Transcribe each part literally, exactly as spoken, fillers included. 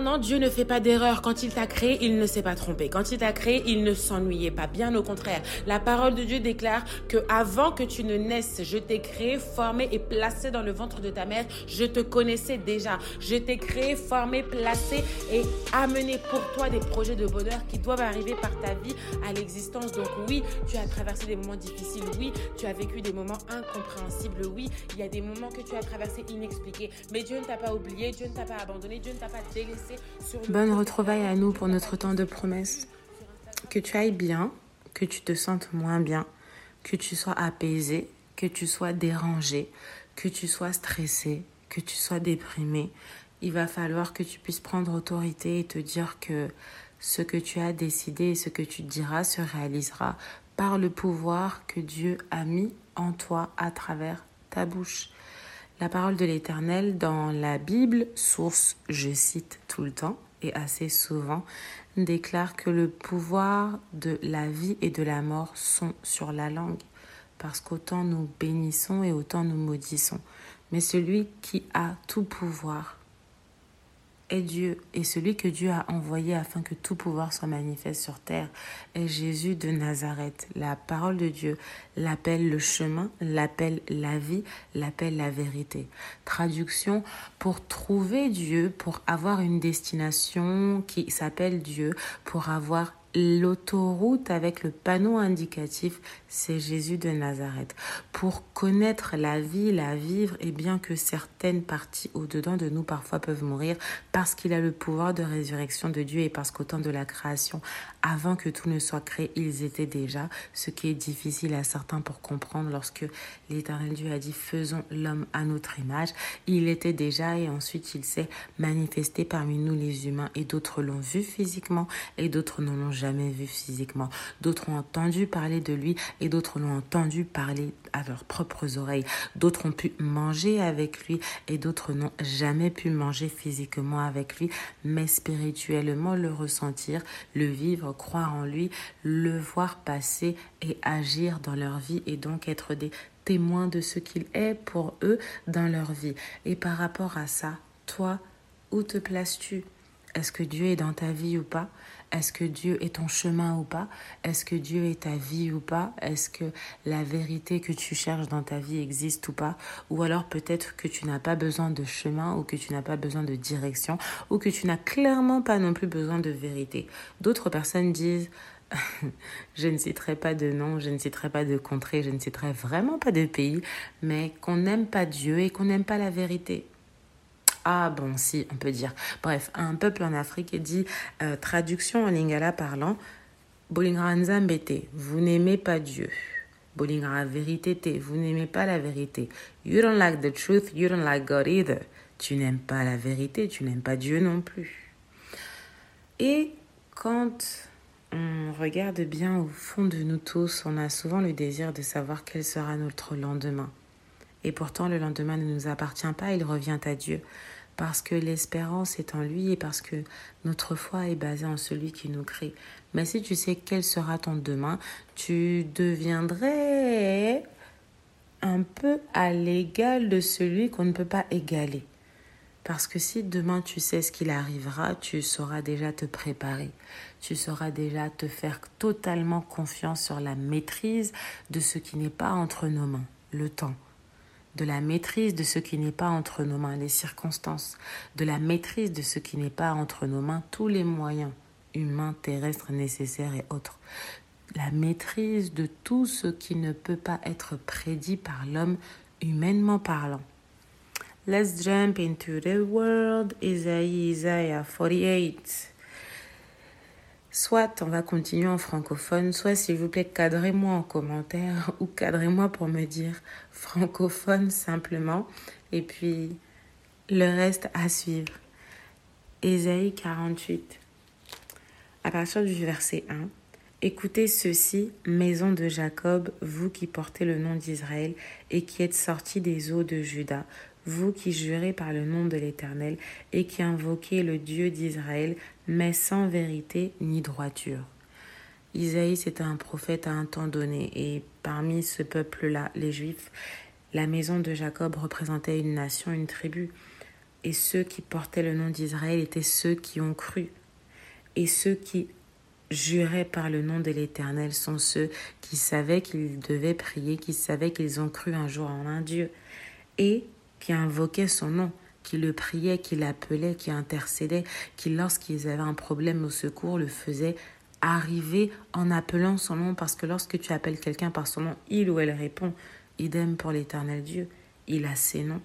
non, non, Dieu ne fait pas d'erreur. Quand il t'a créé, il ne s'est pas trompé. Quand il t'a créé, il ne s'ennuyait pas. Bien au contraire, la parole de Dieu déclare que avant que tu ne naisses, je t'ai créé, formé et placé dans le ventre de ta mère. Je te connaissais déjà. Je t'ai créé, formé, placé et amené pour toi des projets de bonheur qui doivent arriver par ta vie à l'existence. Donc oui, tu as traversé des moments difficiles. Oui, tu as vécu des moments incompréhensibles. Oui, il y a des moments que tu as traversés inexpliqués. Mais Dieu ne t'a pas oublié, Dieu ne t'a pas abandonné, Dieu ne t'a pas délaissé. Sur le... Bonne retrouvaille à nous pour notre temps de promesse. Que tu ailles bien, que tu te sentes moins bien, que tu sois apaisé, que tu sois dérangé, que tu sois stressé, que tu sois déprimé. Il va falloir que tu puisses prendre autorité et te dire que ce que tu as décidé et ce que tu diras se réalisera par le pouvoir que Dieu a mis en toi à travers ta bouche. La parole de l'Éternel dans la Bible, source, je cite tout le temps et assez souvent, déclare que le pouvoir de la vie et de la mort sont sur la langue, parce qu'autant nous bénissons et autant nous maudissons. Mais celui qui a tout pouvoir est Dieu, et celui que Dieu a envoyé afin que tout pouvoir soit manifeste sur terre est Jésus de Nazareth. La parole de Dieu l'appelle le chemin, l'appelle la vie, l'appelle la vérité. Traduction, pour trouver Dieu, pour avoir une destination qui s'appelle Dieu, pour avoir l'autoroute avec le panneau indicatif, c'est Jésus de Nazareth. Pour connaître la vie, la vivre, et bien que certaines parties au-dedans de nous parfois peuvent mourir, parce qu'il a le pouvoir de résurrection de Dieu et parce qu'au temps de la création, avant que tout ne soit créé, ils étaient déjà, ce qui est difficile à certains pour comprendre lorsque l'Éternel Dieu a dit « Faisons l'homme à notre image », il était déjà et ensuite il s'est manifesté parmi nous les humains, et d'autres l'ont vu physiquement et d'autres non l'ont jamais vu physiquement. D'autres ont entendu parler de lui et d'autres l'ont entendu parler à leurs propres oreilles. D'autres ont pu manger avec lui et d'autres n'ont jamais pu manger physiquement avec lui, mais spirituellement le ressentir, le vivre, croire en lui, le voir passer et agir dans leur vie et donc être des témoins de ce qu'il est pour eux dans leur vie. Et par rapport à ça, toi, où te places-tu ? Est-ce que Dieu est dans ta vie ou pas ? Est-ce que Dieu est ton chemin ou pas ? Est-ce que Dieu est ta vie ou pas ? Est-ce que la vérité que tu cherches dans ta vie existe ou pas ? Ou alors peut-être que tu n'as pas besoin de chemin, ou que tu n'as pas besoin de direction, ou que tu n'as clairement pas non plus besoin de vérité. D'autres personnes disent... Je ne citerai pas de nom, je ne citerai pas de contrée, je ne citerai vraiment pas de pays, mais qu'on n'aime pas Dieu et qu'on n'aime pas la vérité. Ah bon, si, on peut dire. Bref, un peuple en Afrique dit, euh, traduction en lingala parlant, Bolingara Nzambete, vous n'aimez pas Dieu. Bolingara Veritete, vous n'aimez pas la vérité. You don't like the truth, you don't like God either. Tu n'aimes pas la vérité, tu n'aimes pas Dieu non plus. Et quand... on regarde bien au fond de nous tous, on a souvent le désir de savoir quel sera notre lendemain. Et pourtant, le lendemain ne nous appartient pas, il revient à Dieu. Parce que l'espérance est en lui et parce que notre foi est basée en celui qui nous crée. Mais si tu sais quel sera ton demain, tu deviendrais un peu à l'égal de celui qu'on ne peut pas égaler. Parce que si demain tu sais ce qu'il arrivera, tu sauras déjà te préparer. Tu sauras déjà te faire totalement confiance sur la maîtrise de ce qui n'est pas entre nos mains, le temps. De la maîtrise de ce qui n'est pas entre nos mains, les circonstances. De la maîtrise de ce qui n'est pas entre nos mains, tous les moyens humains, terrestres, nécessaires et autres. La maîtrise de tout ce qui ne peut pas être prédit par l'homme, humainement parlant. Let's jump into the world, Esaïe, Esaïe quarante-huit. Soit on va continuer en francophone, soit s'il vous plaît cadrez-moi en commentaire ou cadrez-moi pour me dire francophone simplement et puis le reste à suivre. Esaïe quarante-huit, à partir du verset un. Écoutez ceci, maison de Jacob, vous qui portez le nom d'Israël et qui êtes sortis des eaux de Juda, vous qui jurez par le nom de l'Éternel et qui invoquez le Dieu d'Israël, mais sans vérité ni droiture. Isaïe, c'était un prophète à un temps donné, et parmi ce peuple-là, les Juifs, la maison de Jacob représentait une nation, une tribu. Et ceux qui portaient le nom d'Israël étaient ceux qui ont cru. Et ceux qui juraient par le nom de l'Éternel sont ceux qui savaient qu'ils devaient prier, qui savaient qu'ils ont cru un jour en un Dieu, et qui invoquaient son nom, qui le priaient, qui l'appelaient, qui intercédaient, qui lorsqu'ils avaient un problème au secours le faisaient arriver en appelant son nom, parce que lorsque tu appelles quelqu'un par son nom, il ou elle répond. Idem pour l'Éternel Dieu, il a ses noms.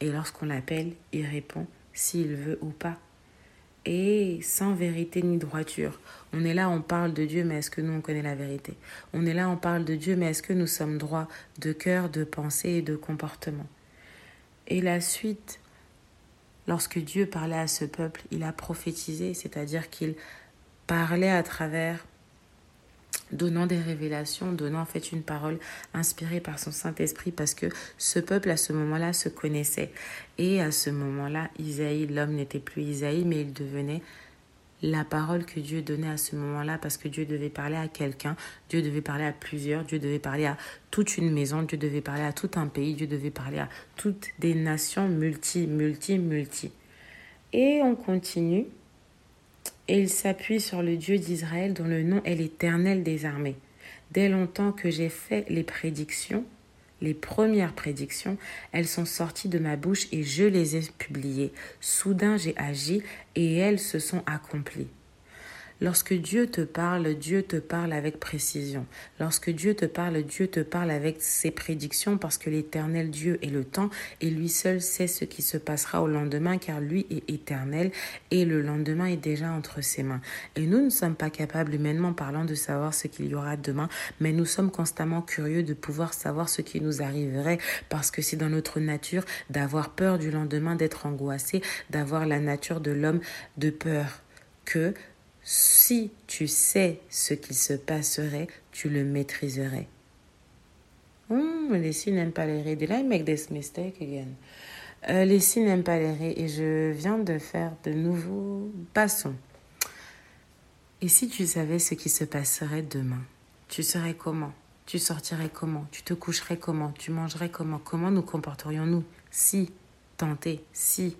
Et lorsqu'on l'appelle, il répond s'il veut ou pas. Et sans vérité ni droiture. On est là, on parle de Dieu, mais est-ce que nous, on connaît la vérité? On est là, on parle de Dieu, mais est-ce que nous sommes droits de cœur, de pensée et de comportement? Et la suite, lorsque Dieu parlait à ce peuple, il a prophétisé, c'est-à-dire qu'il parlait à travers, donnant des révélations, donnant en fait une parole inspirée par son Saint-Esprit, parce que ce peuple à ce moment-là se connaissait. Et à ce moment-là, Isaïe, l'homme n'était plus Isaïe, mais il devenait la parole que Dieu donnait à ce moment-là, parce que Dieu devait parler à quelqu'un, Dieu devait parler à plusieurs, Dieu devait parler à toute une maison, Dieu devait parler à tout un pays, Dieu devait parler à toutes des nations multi, multi, multi. Et on continue. Et il s'appuie sur le Dieu d'Israël dont le nom est l'Éternel des armées. Dès longtemps que j'ai fait les prédictions, les premières prédictions, elles sont sorties de ma bouche et je les ai publiées. Soudain, j'ai agi et elles se sont accomplies. Lorsque Dieu te parle, Dieu te parle avec précision. Lorsque Dieu te parle, Dieu te parle avec ses prédictions, parce que l'Éternel Dieu est le temps et lui seul sait ce qui se passera au lendemain, car lui est éternel et le lendemain est déjà entre ses mains. Et nous ne sommes pas capables humainement parlant de savoir ce qu'il y aura demain, mais nous sommes constamment curieux de pouvoir savoir ce qui nous arriverait, parce que c'est dans notre nature d'avoir peur du lendemain, d'être angoissé, d'avoir la nature de l'homme de peur que... Si tu sais ce qui se passerait, tu le maîtriserais. Mmh, les signes n'aiment pas les raies. Did I make this mistake again? Euh, les signes n'aiment pas les raies. Et je viens de faire de nouveaux passons. Et si tu savais ce qui se passerait demain, tu serais comment? Tu sortirais comment? Tu te coucherais comment? Tu mangerais comment? Comment nous comporterions-nous? Si, tenter, si.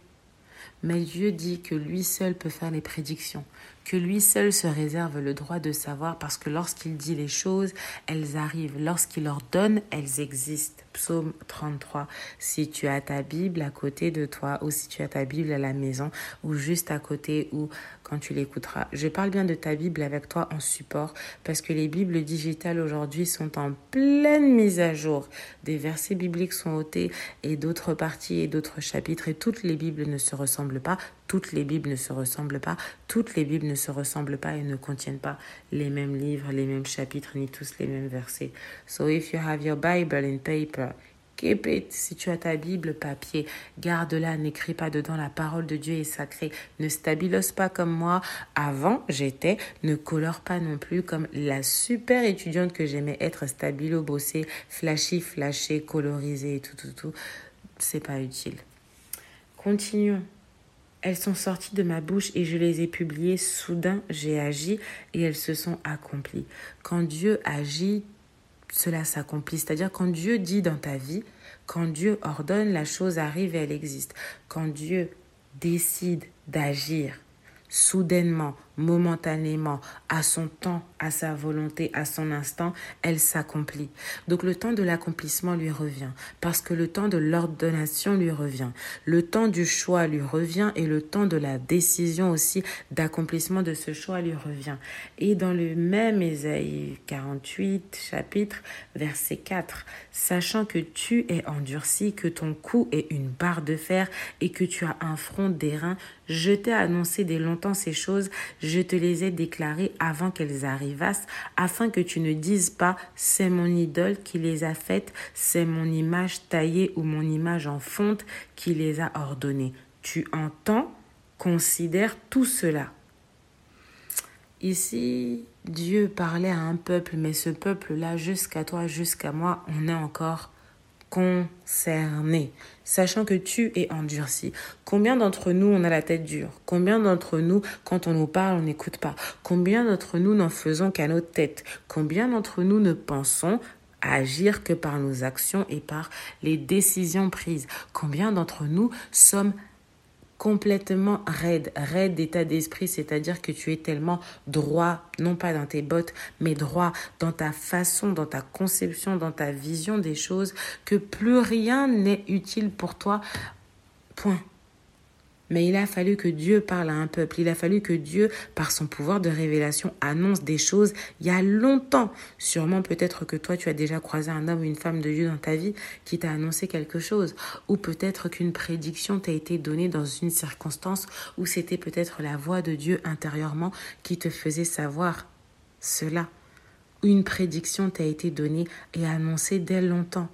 Mais Dieu dit que lui seul peut faire les prédictions, que lui seul se réserve le droit de savoir, parce que lorsqu'il dit les choses, elles arrivent. Lorsqu'il ordonne, elles existent. Psaume trente-trois. Si tu as ta Bible à côté de toi, ou si tu as ta Bible à la maison, ou juste à côté, ou quand tu l'écouteras. Je parle bien de ta Bible avec toi en support, parce que les Bibles digitales aujourd'hui sont en pleine mise à jour. Des versets bibliques sont ôtés, et d'autres parties, et d'autres chapitres, et toutes les Bibles ne se ressemblent pas. Toutes les Bibles ne se ressemblent pas, toutes les Bibles ne se ressemblent pas et ne contiennent pas les mêmes livres, les mêmes chapitres, ni tous les mêmes versets. So if you have your Bible in paper, keep it. Si tu as ta Bible papier, garde-la, n'écris pas dedans, la parole de Dieu est sacrée. Ne stabilose pas comme moi, avant j'étais, ne colore pas non plus comme la super étudiante que j'aimais être, stabilo, bossée, flashy, flashée, colorisée et tout, tout, tout. C'est pas utile. Continuons. Elles sont sorties de ma bouche et je les ai publiées. Soudain, j'ai agi et elles se sont accomplies. Quand Dieu agit, cela s'accomplit. C'est-à-dire quand Dieu dit dans ta vie, quand Dieu ordonne, la chose arrive et elle existe. Quand Dieu décide d'agir soudainement, momentanément, à son temps, à sa volonté, à son instant, elle s'accomplit. Donc le temps de l'accomplissement lui revient, parce que le temps de l'ordonnation lui revient, le temps du choix lui revient, et le temps de la décision aussi, d'accomplissement de ce choix lui revient. Et dans le même Ésaïe quarante-huit, chapitre, verset quatre, « Sachant que tu es endurci, que ton cou est une barre de fer, et que tu as un front d'airain, je t'ai annoncé dès longtemps ces choses, je te les ai déclarées avant qu'elles arrivassent, afin que tu ne dises pas « c'est mon idole qui les a faites, c'est mon image taillée ou mon image en fonte qui les a ordonnées. » Tu entends, considère tout cela. Ici, Dieu parlait à un peuple, mais ce peuple-là, jusqu'à toi, jusqu'à moi, on est encore concerné, sachant que tu es endurci. Combien d'entre nous, on a la tête dure? Combien d'entre nous, quand on nous parle, on n'écoute pas? Combien d'entre nous n'en faisons qu'à notre tête? Combien d'entre nous ne pensons agir que par nos actions et par les décisions prises. Combien d'entre nous sommes complètement raide, raide d'état d'esprit, c'est-à-dire que tu es tellement droit, non pas dans tes bottes, mais droit dans ta façon, dans ta conception, dans ta vision des choses, que plus rien n'est utile pour toi, point. Mais il a fallu que Dieu parle à un peuple, il a fallu que Dieu, par son pouvoir de révélation, annonce des choses il y a longtemps. Sûrement peut-être que toi, tu as déjà croisé un homme ou une femme de Dieu dans ta vie qui t'a annoncé quelque chose. Ou peut-être qu'une prédiction t'a été donnée dans une circonstance où c'était peut-être la voix de Dieu intérieurement qui te faisait savoir cela. Une prédiction t'a été donnée et annoncée dès longtemps,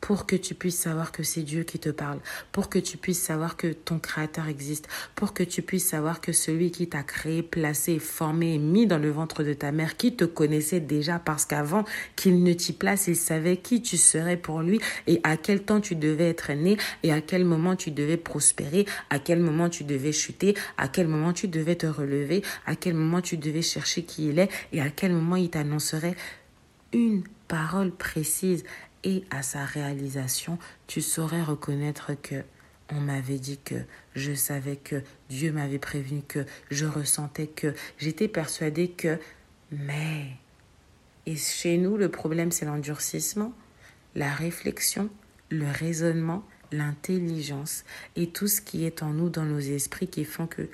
pour que tu puisses savoir que c'est Dieu qui te parle, pour que tu puisses savoir que ton Créateur existe, pour que tu puisses savoir que celui qui t'a créé, placé, formé et mis dans le ventre de ta mère, qui te connaissait déjà parce qu'avant qu'il ne t'y place, il savait qui tu serais pour lui et à quel temps tu devais être né et à quel moment tu devais prospérer, à quel moment tu devais chuter, à quel moment tu devais te relever, à quel moment tu devais chercher qui il est et à quel moment il t'annoncerait une parole précise. Et à sa réalisation, tu saurais reconnaître que on m'avait dit que, je savais que, Dieu m'avait prévenu que, je ressentais que, j'étais persuadée que, mais... Et chez nous, le problème, c'est l'endurcissement, la réflexion, le raisonnement, l'intelligence et tout ce qui est en nous, dans nos esprits, qui font que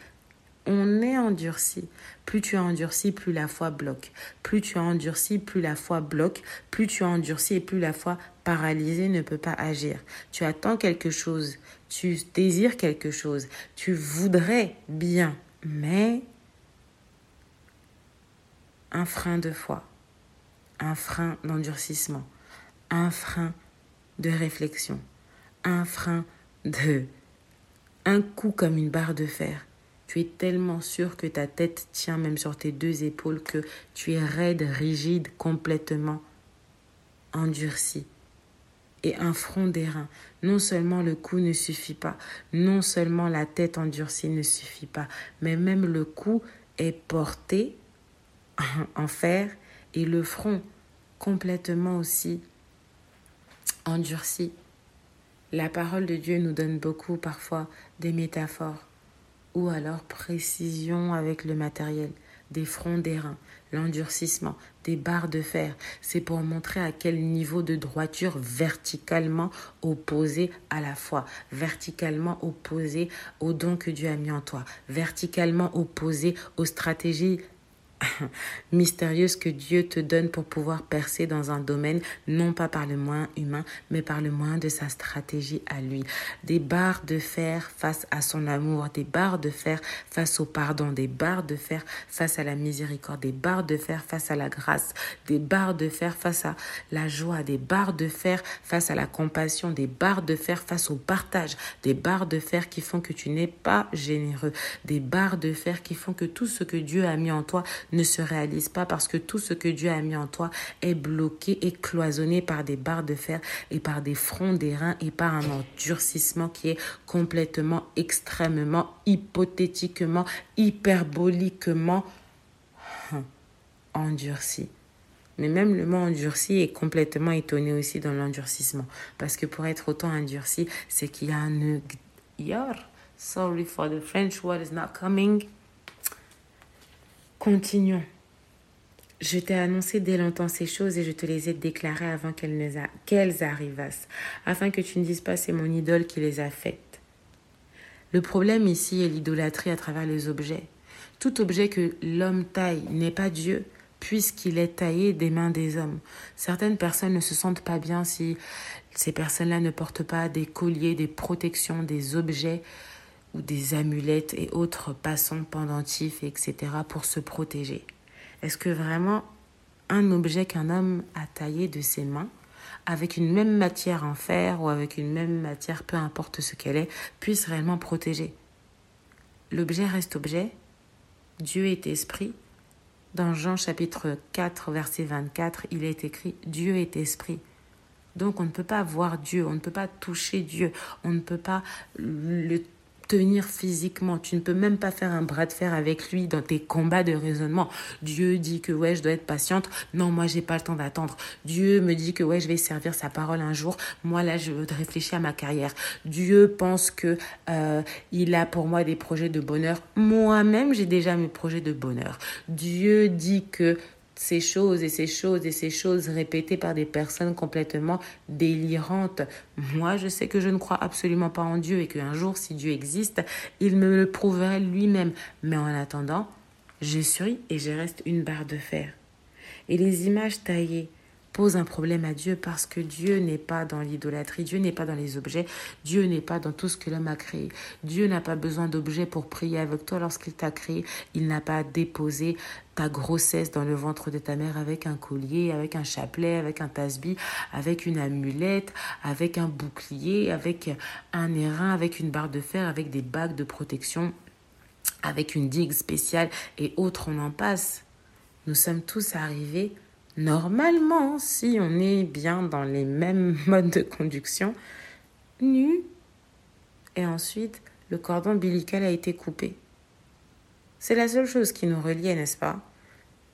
on est endurci. Plus tu as endurci, plus la foi bloque. Plus tu as endurci, plus la foi bloque. Plus tu as endurci et plus la foi paralysée ne peut pas agir. Tu attends quelque chose, tu désires quelque chose, tu voudrais bien, mais un frein de foi, un frein d'endurcissement, un frein de réflexion, un frein de... un coup comme une barre de fer. Tu es tellement sûr que ta tête tient même sur tes deux épaules que tu es raide, rigide, complètement endurci. Et un front d'airain. Non seulement le cou ne suffit pas, non seulement la tête endurcie ne suffit pas, mais même le cou est porté en fer et le front complètement aussi endurci. La parole de Dieu nous donne beaucoup parfois des métaphores. Ou alors précision avec le matériel, des fronts d'airain, l'endurcissement, des barres de fer. C'est pour montrer à quel niveau de droiture verticalement opposé à la foi, verticalement opposé aux dons que Dieu a mis en toi, verticalement opposé aux stratégies mystérieuse que Dieu te donne pour pouvoir percer dans un domaine, non pas par le moyen humain, mais par le moyen de sa stratégie à lui. Des barres de fer face à son amour, des barres de fer face au pardon, des barres de fer face à la miséricorde, des barres de fer face à la grâce, des barres de fer face à la joie, des barres de fer face à la compassion, des barres de fer face au partage, des barres de fer qui font que tu n'es pas généreux, des barres de fer qui font que tout ce que Dieu a mis en toi ne se réalise pas parce que tout ce que Dieu a mis en toi est bloqué et cloisonné par des barres de fer et par des fronts d'airain et par un endurcissement qui est complètement, extrêmement, hypothétiquement, hyperboliquement endurci. Mais même le mot endurci est complètement étonné aussi dans l'endurcissement parce que pour être autant endurci, c'est qu'il y a un... Sorry for the French word is not coming. Continuons. Je t'ai annoncé dès longtemps ces choses et je te les ai déclarées avant qu'elles, ne, qu'elles arrivassent, afin que tu ne dises pas c'est mon idole qui les a faites. Le problème ici est l'idolâtrie à travers les objets. Tout objet que l'homme taille n'est pas Dieu, puisqu'il est taillé des mains des hommes. Certaines personnes ne se sentent pas bien si ces personnes-là ne portent pas des colliers, des protections, des objets, ou des amulettes et autres passants, pendentifs, et cetera pour se protéger. Est-ce que vraiment un objet qu'un homme a taillé de ses mains, avec une même matière en fer ou avec une même matière, peu importe ce qu'elle est, puisse réellement protéger? L'objet reste objet, Dieu est esprit. Dans Jean chapitre quatre, verset vingt-quatre, il est écrit « Dieu est esprit ». Donc on ne peut pas voir Dieu, on ne peut pas toucher Dieu, on ne peut pas le tenir physiquement. Tu ne peux même pas faire un bras de fer avec lui dans tes combats de raisonnement. Dieu dit que ouais, je dois être patiente. Non, moi, j'ai pas le temps d'attendre. Dieu me dit que ouais, je vais servir sa parole un jour. Moi, là, je veux réfléchir à ma carrière. Dieu pense que euh, il a pour moi des projets de bonheur. Moi-même, j'ai déjà mes projets de bonheur. Dieu dit que ces choses et ces choses et ces choses répétées par des personnes complètement délirantes. Moi, je sais que je ne crois absolument pas en Dieu et qu'un jour, si Dieu existe, il me le prouverait lui-même. Mais en attendant, je suis et je reste une barre de fer. Et les images taillées posent un problème à Dieu parce que Dieu n'est pas dans l'idolâtrie, Dieu n'est pas dans les objets, Dieu n'est pas dans tout ce que l'homme a créé. Dieu n'a pas besoin d'objets pour prier avec toi lorsqu'il t'a créé. Il n'a pas déposé ta grossesse dans le ventre de ta mère avec un collier, avec un chapelet, avec un tasbih, avec une amulette, avec un bouclier, avec un airain, avec une barre de fer, avec des bagues de protection, avec une digue spéciale et autres, on en passe. Nous sommes tous arrivés normalement, si on est bien dans les mêmes modes de conduction, nus. Et ensuite, le cordon ombilical a été coupé. C'est la seule chose qui nous relie, n'est-ce pas?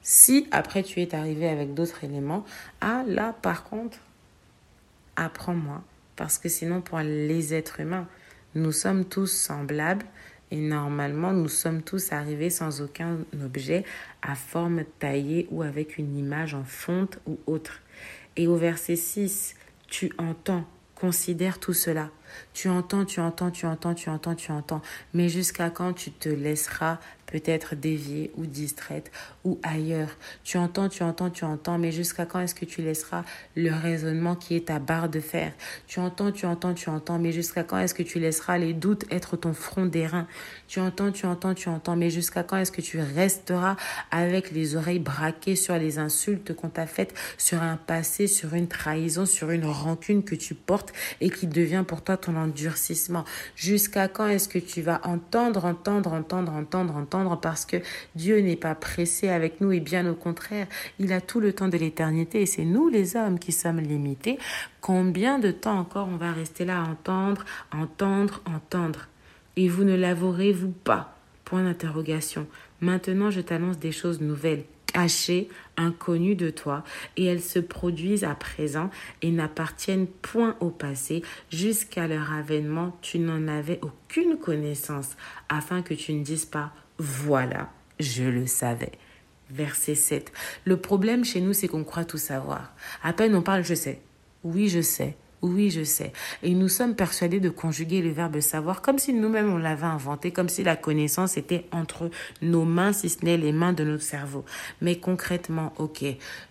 Si après tu es arrivé avec d'autres éléments, ah là par contre, apprends-moi. Parce que sinon pour les êtres humains, nous sommes tous semblables et normalement nous sommes tous arrivés sans aucun objet à forme taillée ou avec une image en fonte ou autre. Et au verset six, tu entends. Considère tout cela. Tu entends, tu entends, tu entends, tu entends, tu entends. Mais jusqu'à quand tu te laisseras peut-être déviée ou distraite ou ailleurs? Tu entends, tu entends, tu entends. Mais jusqu'à quand est-ce que tu laisseras le raisonnement qui est ta barre de fer? Tu entends, tu entends, tu entends. Mais jusqu'à quand est-ce que tu laisseras les doutes être ton front d'airain? Tu entends, tu entends, tu entends. Mais jusqu'à quand est-ce que tu resteras avec les oreilles braquées sur les insultes qu'on t'a faites, sur un passé, sur une trahison, sur une rancune que tu portes et qui devient pour toi ton endurcissement? Jusqu'à quand est-ce que tu vas entendre, entendre, entendre, entendre, entendre, parce que Dieu n'est pas pressé avec nous et bien au contraire, il a tout le temps de l'éternité et c'est nous les hommes qui sommes limités. Combien de temps encore on va rester là à entendre, entendre, entendre? Et vous ne l'avouerez-vous pas? Point d'interrogation. Maintenant, je t'annonce des choses nouvelles, cachées, inconnues de toi, et elles se produisent à présent et n'appartiennent point au passé. Jusqu'à leur avènement, tu n'en avais aucune connaissance, afin que tu ne dises pas « Voilà, je le savais ». Verset sept. Le problème chez nous, c'est qu'on croit tout savoir. À peine on parle « Je sais ». Oui, je sais. Oui, je sais. Et nous sommes persuadés de conjuguer le verbe savoir comme si nous-mêmes on l'avait inventé, comme si la connaissance était entre nos mains, si ce n'est les mains de notre cerveau. Mais concrètement, ok,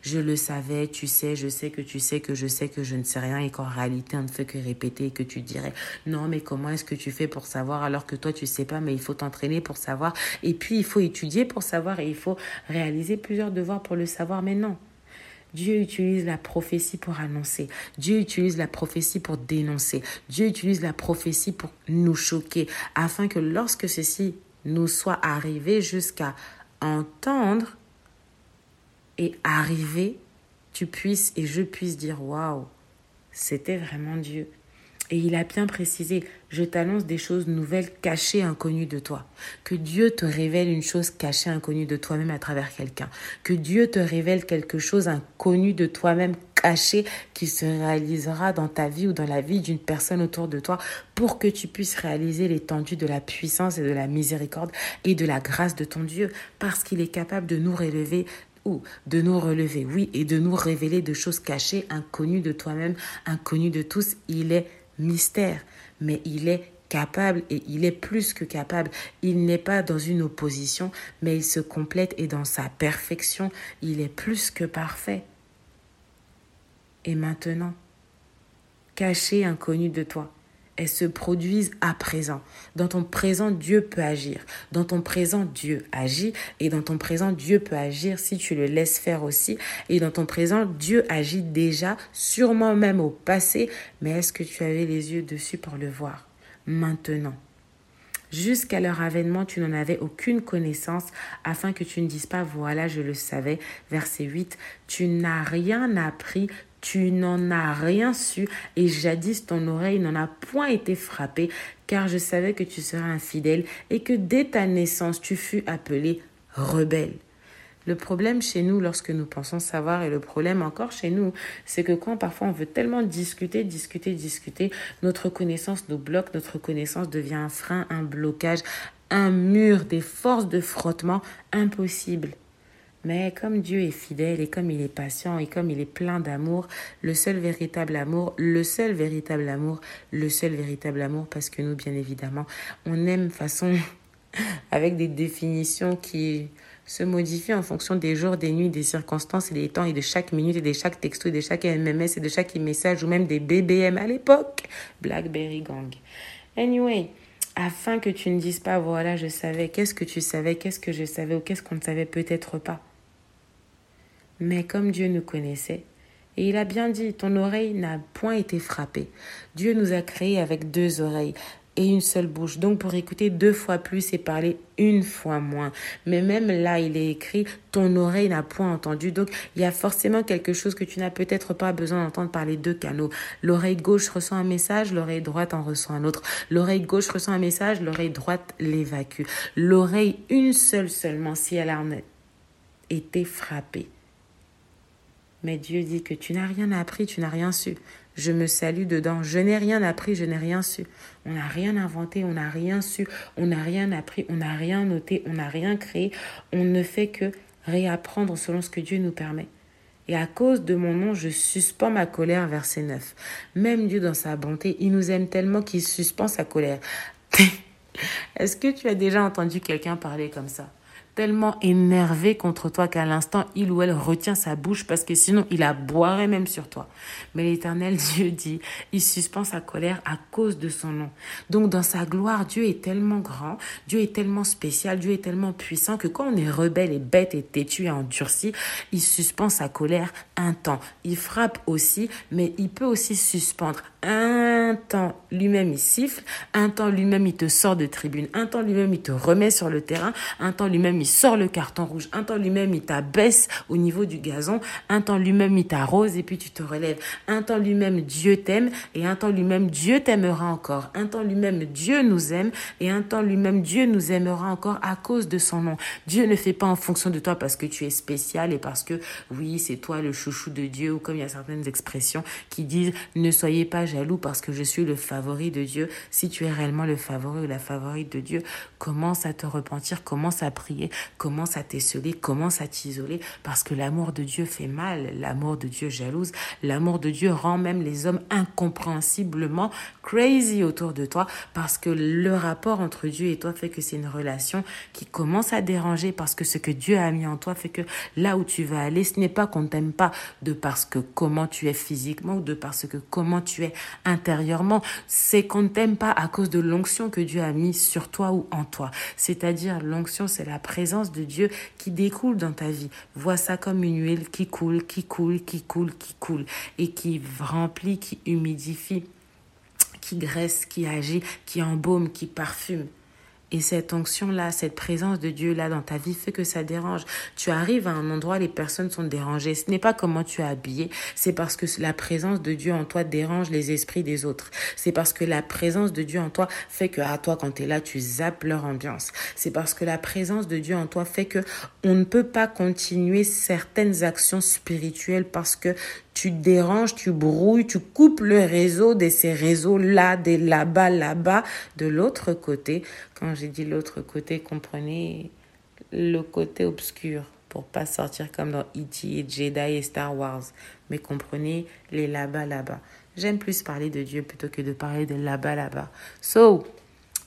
je le savais, tu sais, je sais que tu sais que je sais que je ne sais rien et qu'en réalité, on ne fait que répéter et que tu dirais non, mais comment est-ce que tu fais pour savoir alors que toi, tu sais pas, mais il faut t'entraîner pour savoir et puis il faut étudier pour savoir et il faut réaliser plusieurs devoirs pour le savoir, mais non. Dieu utilise la prophétie pour annoncer. Dieu utilise la prophétie pour dénoncer. Dieu utilise la prophétie pour nous choquer, afin que lorsque ceci nous soit arrivé jusqu'à entendre et arriver, tu puisses et je puisse dire « Waouh, c'était vraiment Dieu ». Et il a bien précisé, je t'annonce des choses nouvelles, cachées, inconnues de toi. Que Dieu te révèle une chose cachée, inconnue de toi-même à travers quelqu'un. Que Dieu te révèle quelque chose inconnu de toi-même, caché, qui se réalisera dans ta vie ou dans la vie d'une personne autour de toi pour que tu puisses réaliser l'étendue de la puissance et de la miséricorde et de la grâce de ton Dieu. Parce qu'il est capable de nous relever ou de nous relever, oui, et de nous révéler de choses cachées, inconnues de toi-même, inconnues de tous. Il est mystère, mais il est capable et il est plus que capable. Il n'est pas dans une opposition, mais il se complète et dans sa perfection, il est plus que parfait. Et maintenant, caché, inconnu de toi, elles se produisent à présent. Dans ton présent, Dieu peut agir. Dans ton présent, Dieu agit. Et dans ton présent, Dieu peut agir si tu le laisses faire aussi. Et dans ton présent, Dieu agit déjà, sûrement même au passé. Mais est-ce que tu avais les yeux dessus pour le voir? Maintenant. Jusqu'à leur avènement, tu n'en avais aucune connaissance, afin que tu ne dises pas « Voilà, je le savais ». Verset huit. Tu n'as rien appris. tu n'en as rien su et jadis ton oreille n'en a point été frappée, car je savais que tu seras infidèle et que dès ta naissance tu fus appelé rebelle. Le problème chez nous, lorsque nous pensons savoir, et le problème encore chez nous, c'est que quand parfois on veut tellement discuter, discuter, discuter, notre connaissance nous bloque, notre connaissance devient un frein, un blocage, un mur, des forces de frottement impossibles. Mais comme Dieu est fidèle et comme il est patient et comme il est plein d'amour, le seul véritable amour, le seul véritable amour, le seul véritable amour, parce que nous, bien évidemment, on aime façon avec des définitions qui se modifie en fonction des jours, des nuits, des circonstances et des temps et de chaque minute et de chaque texto et de chaque M M S et de chaque message ou même des B B M à l'époque. Blackberry Gang. Anyway, afin que tu ne dises pas « voilà, je savais », qu'est-ce que tu savais, qu'est-ce que je savais ou qu'est-ce qu'on ne savait peut-être pas. Mais comme Dieu nous connaissait, et il a bien dit « ton oreille n'a point été frappée ». Dieu nous a créés avec deux oreilles et une seule bouche, donc pour écouter deux fois plus et parler une fois moins. Mais même là, il est écrit, ton oreille n'a point entendu, donc il y a forcément quelque chose que tu n'as peut-être pas besoin d'entendre par les deux canaux. L'oreille gauche ressent un message, l'oreille droite en ressent un autre. L'oreille gauche ressent un message, l'oreille droite l'évacue. L'oreille, une seule seulement, si elle a été frappée. Mais Dieu dit que tu n'as rien appris, tu n'as rien su. Je me salue dedans. Je n'ai rien appris, je n'ai rien su. On n'a rien inventé, on n'a rien su, on n'a rien appris, on n'a rien noté, on n'a rien créé. On ne fait que réapprendre selon ce que Dieu nous permet. Et à cause de mon nom, je suspends ma colère, verset neuf. Même Dieu, dans sa bonté, il nous aime tellement qu'il suspend sa colère. Est-ce que tu as déjà entendu quelqu'un parler comme ça ? Tellement énervé contre toi qu'à l'instant, il ou elle retient sa bouche parce que sinon, il aboierait même sur toi. Mais l'Éternel Dieu dit, il suspend sa colère à cause de son nom. Donc, dans sa gloire, Dieu est tellement grand, Dieu est tellement spécial, Dieu est tellement puissant que quand on est rebelle et bête et têtu et endurci, il suspend sa colère un temps. Il frappe aussi, mais il peut aussi suspendre un temps. Lui-même, il siffle. Un temps, lui-même, il te sort de tribune. Un temps, lui-même, il te remet sur le terrain. Un temps, lui-même, il sort le carton rouge. Un temps lui-même, il t'abaisse au niveau du gazon. Un temps lui-même, il t'arrose et puis tu te relèves. Un temps lui-même, Dieu t'aime et un temps lui-même, Dieu t'aimera encore. Un temps lui-même, Dieu nous aime et un temps lui-même, Dieu nous aimera encore à cause de son nom. Dieu ne fait pas en fonction de toi parce que tu es spécial et parce que, oui, c'est toi le chouchou de Dieu ou comme il y a certaines expressions qui disent « ne soyez pas jaloux parce que je suis le favori de Dieu ». Si tu es réellement le favori ou la favorite de Dieu, commence à te repentir, commence à prier. Commence à t'esseler, commence à t'isoler parce que l'amour de Dieu fait mal, l'amour de Dieu jalouse, l'amour de Dieu rend même les hommes incompréhensiblement crazy autour de toi parce que le rapport entre Dieu et toi fait que c'est une relation qui commence à déranger parce que ce que Dieu a mis en toi fait que là où tu vas aller, ce n'est pas qu'on ne t'aime pas de parce que comment tu es physiquement ou de parce que comment tu es intérieurement, c'est qu'on ne t'aime pas à cause de l'onction que Dieu a mis sur toi ou en toi. C'est-à-dire l'onction, c'est la présence présence de Dieu qui découle dans ta vie. Vois ça comme une huile qui coule, qui coule, qui coule, qui coule et qui remplit, qui humidifie, qui graisse, qui agit, qui embaume, qui parfume. Et cette onction-là, cette présence de Dieu-là dans ta vie fait que ça dérange. Tu arrives à un endroit, les personnes sont dérangées. Ce n'est pas comment tu es habillé, c'est parce que la présence de Dieu en toi dérange les esprits des autres. C'est parce que la présence de Dieu en toi fait que, ah, toi, quand t'es là, tu zappes leur ambiance. C'est parce que la présence de Dieu en toi fait que on ne peut pas continuer certaines actions spirituelles parce que tu déranges, tu brouilles, tu coupes le réseau de ces réseaux-là, des là-bas, là-bas, de l'autre côté. Quand j'ai dit l'autre côté, comprenez le côté obscur pour pas sortir comme dans E T et Jedi et Star Wars. Mais comprenez les là-bas, là-bas. J'aime plus parler de Dieu plutôt que de parler de là-bas, là-bas. So,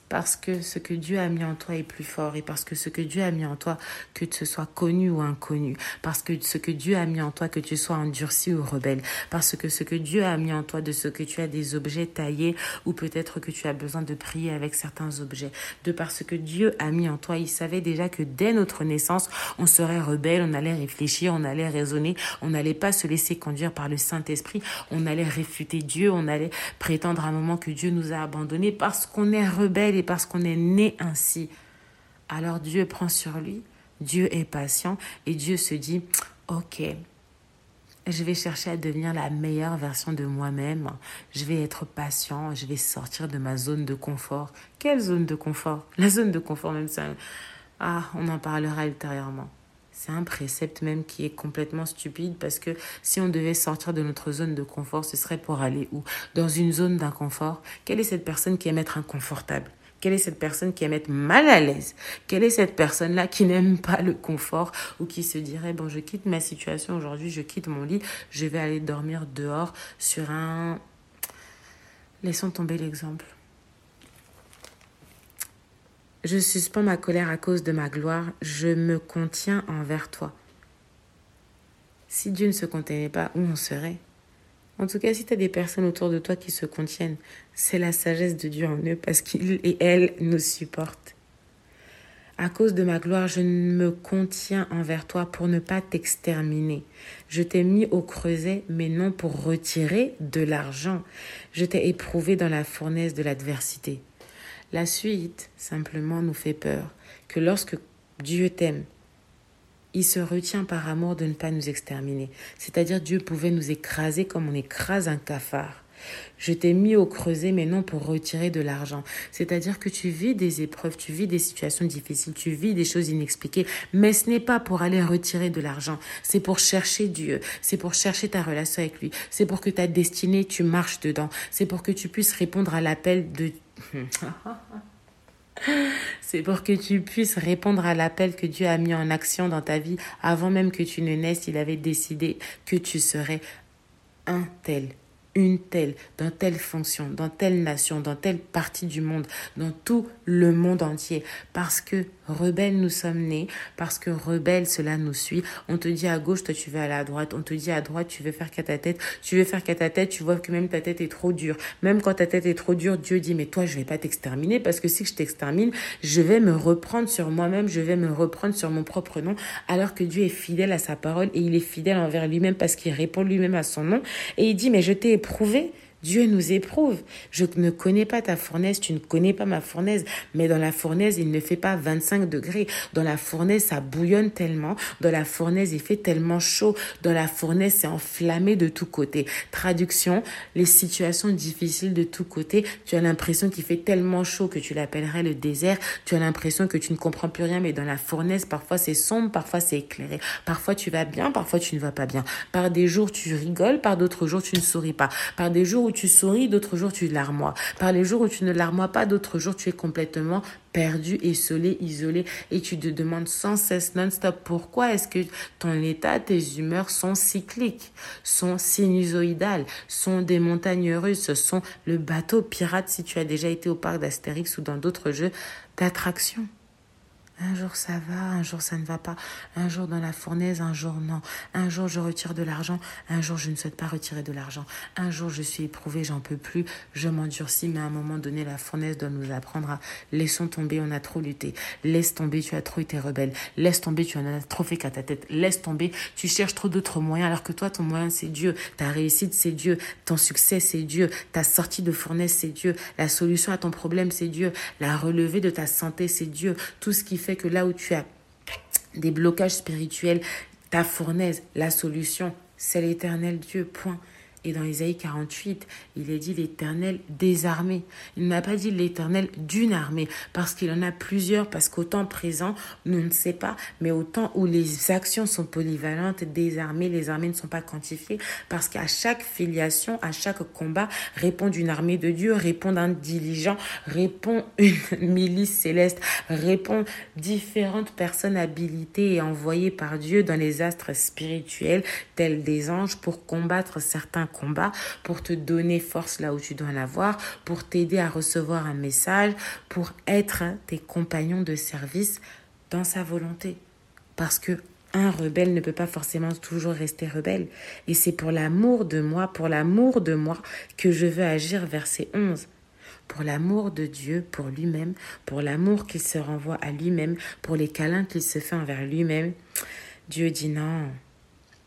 parce que ce que Dieu a mis en toi est plus fort et parce que ce que Dieu a mis en toi, que ce soit connu ou inconnu, parce que ce que Dieu a mis en toi, que tu sois endurci ou rebelle, parce que ce que Dieu a mis en toi, de ce que tu as des objets taillés ou peut-être que tu as besoin de prier avec certains objets, de parce que Dieu a mis en toi, il savait déjà que dès notre naissance, on serait rebelle, on allait réfléchir, on allait raisonner, on n'allait pas se laisser conduire par le Saint-Esprit, on allait réfuter Dieu, on allait prétendre à un moment que Dieu nous a abandonnés parce qu'on est rebelle et parce qu'on est né ainsi. Alors Dieu prend sur lui, Dieu est patient et Dieu se dit « Ok, Je vais chercher à devenir la meilleure version de moi-même. Je vais être patient. Je vais sortir de ma zone de confort. Quelle zone de confort ? La zone de confort même, ça... Ah, on en parlera ultérieurement. C'est un précepte même qui est complètement stupide parce que si on devait sortir de notre zone de confort, ce serait pour aller où ? Dans une zone d'inconfort. Quelle est cette personne qui aime être inconfortable ? Quelle est cette personne qui aime être mal à l'aise ? Quelle est cette personne-là qui n'aime pas le confort ou qui se dirait « bon, je quitte ma situation aujourd'hui, je quitte mon lit, je vais aller dormir dehors sur un... » Laissons tomber l'exemple. Je suspends ma colère à cause de ma gloire, je me contiens envers toi. Si Dieu ne se contenait pas, où on serait ? En tout cas, si tu as des personnes autour de toi qui se contiennent, c'est la sagesse de Dieu en eux parce qu'il et elle nous supportent. À cause de ma gloire, je me contiens envers toi pour ne pas t'exterminer. Je t'ai mis au creuset, mais non pour retirer de l'argent. Je t'ai éprouvé dans la fournaise de l'adversité. La suite, simplement, nous fait peur que lorsque Dieu t'aime, il se retient par amour de ne pas nous exterminer. C'est-à-dire Dieu pouvait nous écraser comme on écrase un cafard. Je t'ai mis au creuset, mais non pour retirer de l'argent. C'est-à-dire que tu vis des épreuves, tu vis des situations difficiles, tu vis des choses inexpliquées, mais ce n'est pas pour aller retirer de l'argent. C'est pour chercher Dieu, c'est pour chercher ta relation avec lui, c'est pour que ta destinée, tu marches dedans, c'est pour que tu puisses répondre à l'appel de... C'est pour que tu puisses répondre à l'appel que Dieu a mis en action dans ta vie. Avant même que tu ne naisses, il avait décidé que tu serais un tel, une telle, dans telle fonction, dans telle nation, dans telle partie du monde, dans tout le monde entier. Parce que rebelles nous sommes nés, parce que rebelles cela nous suit. On te dit à gauche, toi tu veux aller à droite. On te dit à droite, tu veux faire qu'à ta tête. Tu veux faire qu'à ta tête, tu vois que même ta tête est trop dure. Même quand ta tête est trop dure, Dieu dit, mais toi je vais pas t'exterminer parce que si je t'extermine, je vais me reprendre sur moi-même, je vais me reprendre sur mon propre nom. Alors que Dieu est fidèle à sa parole et il est fidèle envers lui-même parce qu'il répond lui-même à son nom. Et il dit, mais je t'ai éprouvé. Dieu nous éprouve. Je ne connais pas ta fournaise, tu ne connais pas ma fournaise. Mais dans la fournaise, il ne fait pas vingt-cinq degrés. Dans la fournaise, ça bouillonne tellement. Dans la fournaise, il fait tellement chaud. Dans la fournaise, c'est enflammé de tous côtés. Traduction, les situations difficiles de tous côtés. Tu as l'impression qu'il fait tellement chaud que tu l'appellerais le désert. Tu as l'impression que tu ne comprends plus rien. Mais dans la fournaise, parfois c'est sombre, parfois c'est éclairé. Parfois tu vas bien, parfois tu ne vas pas bien. Par des jours, tu rigoles. Par d'autres jours, tu ne souris pas. Par des jours où tu souris, d'autres jours tu larmoies. Par les jours où tu ne larmoies pas, d'autres jours tu es complètement perdu, isolé, isolé et tu te demandes sans cesse, non-stop, pourquoi est-ce que ton état, tes humeurs sont cycliques, sont sinusoïdales, sont des montagnes russes, sont le bateau pirate si tu as déjà été au parc d'Astérix ou dans d'autres jeux d'attraction. Un jour ça va, un jour ça ne va pas, un jour dans la fournaise, un jour non, un jour je retire de l'argent, un jour je ne souhaite pas retirer de l'argent, un jour je suis éprouvée, j'en peux plus, je m'endurcis, mais à un moment donné la fournaise doit nous apprendre à laissons tomber, on a trop lutté, laisse tomber, tu as trop été rebelle, laisse tomber, tu en as trop fait qu'à ta tête, laisse tomber, tu cherches trop d'autres moyens alors que toi ton moyen c'est Dieu, ta réussite c'est Dieu, ton succès c'est Dieu, ta sortie de fournaise c'est Dieu, la solution à ton problème c'est Dieu, la relevée de ta santé c'est Dieu, tout ce qui fait que là où tu as des blocages spirituels, ta fournaise, la solution, c'est l'éternel Dieu, point. Et dans Ésaïe quarante-huit, il est dit l'éternel des armées. Il n'a pas dit l'éternel d'une armée, parce qu'il en a plusieurs, parce qu'au temps présent, nous ne sait pas, mais au temps où les actions sont polyvalentes, des armées, les armées ne sont pas quantifiées, parce qu'à chaque filiation, à chaque combat, répond une armée de Dieu, répond un diligent, répond une milice céleste, répond différentes personnes habilitées et envoyées par Dieu dans les astres spirituels, tels des anges, pour combattre certains combat, pour te donner force là où tu dois l'avoir, pour t'aider à recevoir un message, pour être tes compagnons de service dans sa volonté. Parce que un rebelle ne peut pas forcément toujours rester rebelle. Et c'est pour l'amour de moi, pour l'amour de moi que je veux agir, verset onze. Pour l'amour de Dieu, pour lui-même, pour l'amour qu'il se renvoie à lui-même, pour les câlins qu'il se fait envers lui-même. Dieu dit non,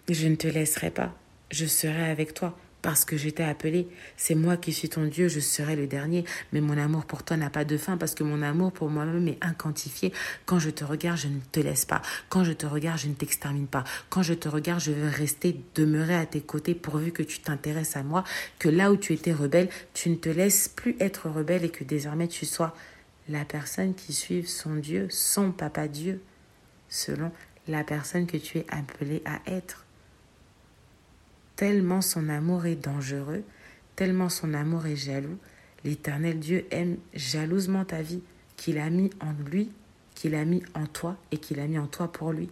je ne te laisserai pas. Je serai avec toi parce que je t'ai appelé. C'est moi qui suis ton Dieu, je serai le dernier. Mais mon amour pour toi n'a pas de fin parce que mon amour pour moi-même est inquantifié. Quand je te regarde, je ne te laisse pas. Quand je te regarde, je ne t'extermine pas. Quand je te regarde, je veux rester, demeurer à tes côtés pourvu que tu t'intéresses à moi, que là où tu étais rebelle, tu ne te laisses plus être rebelle et que désormais tu sois la personne qui suit son Dieu, son Papa Dieu, selon la personne que tu es appelée à être. Tellement son amour est dangereux, tellement son amour est jaloux, l'Éternel Dieu aime jalousement ta vie, qu'il a mis en lui, qu'il a mis en toi et qu'il a mis en toi pour lui.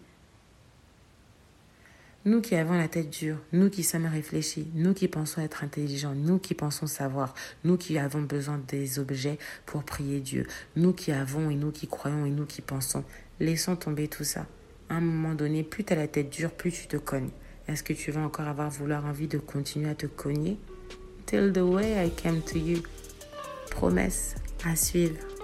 Nous qui avons la tête dure, nous qui sommes réfléchis, nous qui pensons être intelligents, nous qui pensons savoir, nous qui avons besoin des objets pour prier Dieu, nous qui avons et nous qui croyons et nous qui pensons, laissons tomber tout ça. À un moment donné, plus tu as la tête dure, plus tu te cognes. Est-ce que tu vas encore avoir vouloir envie de continuer à te cogner? Till the way I came to you. Promesse à suivre.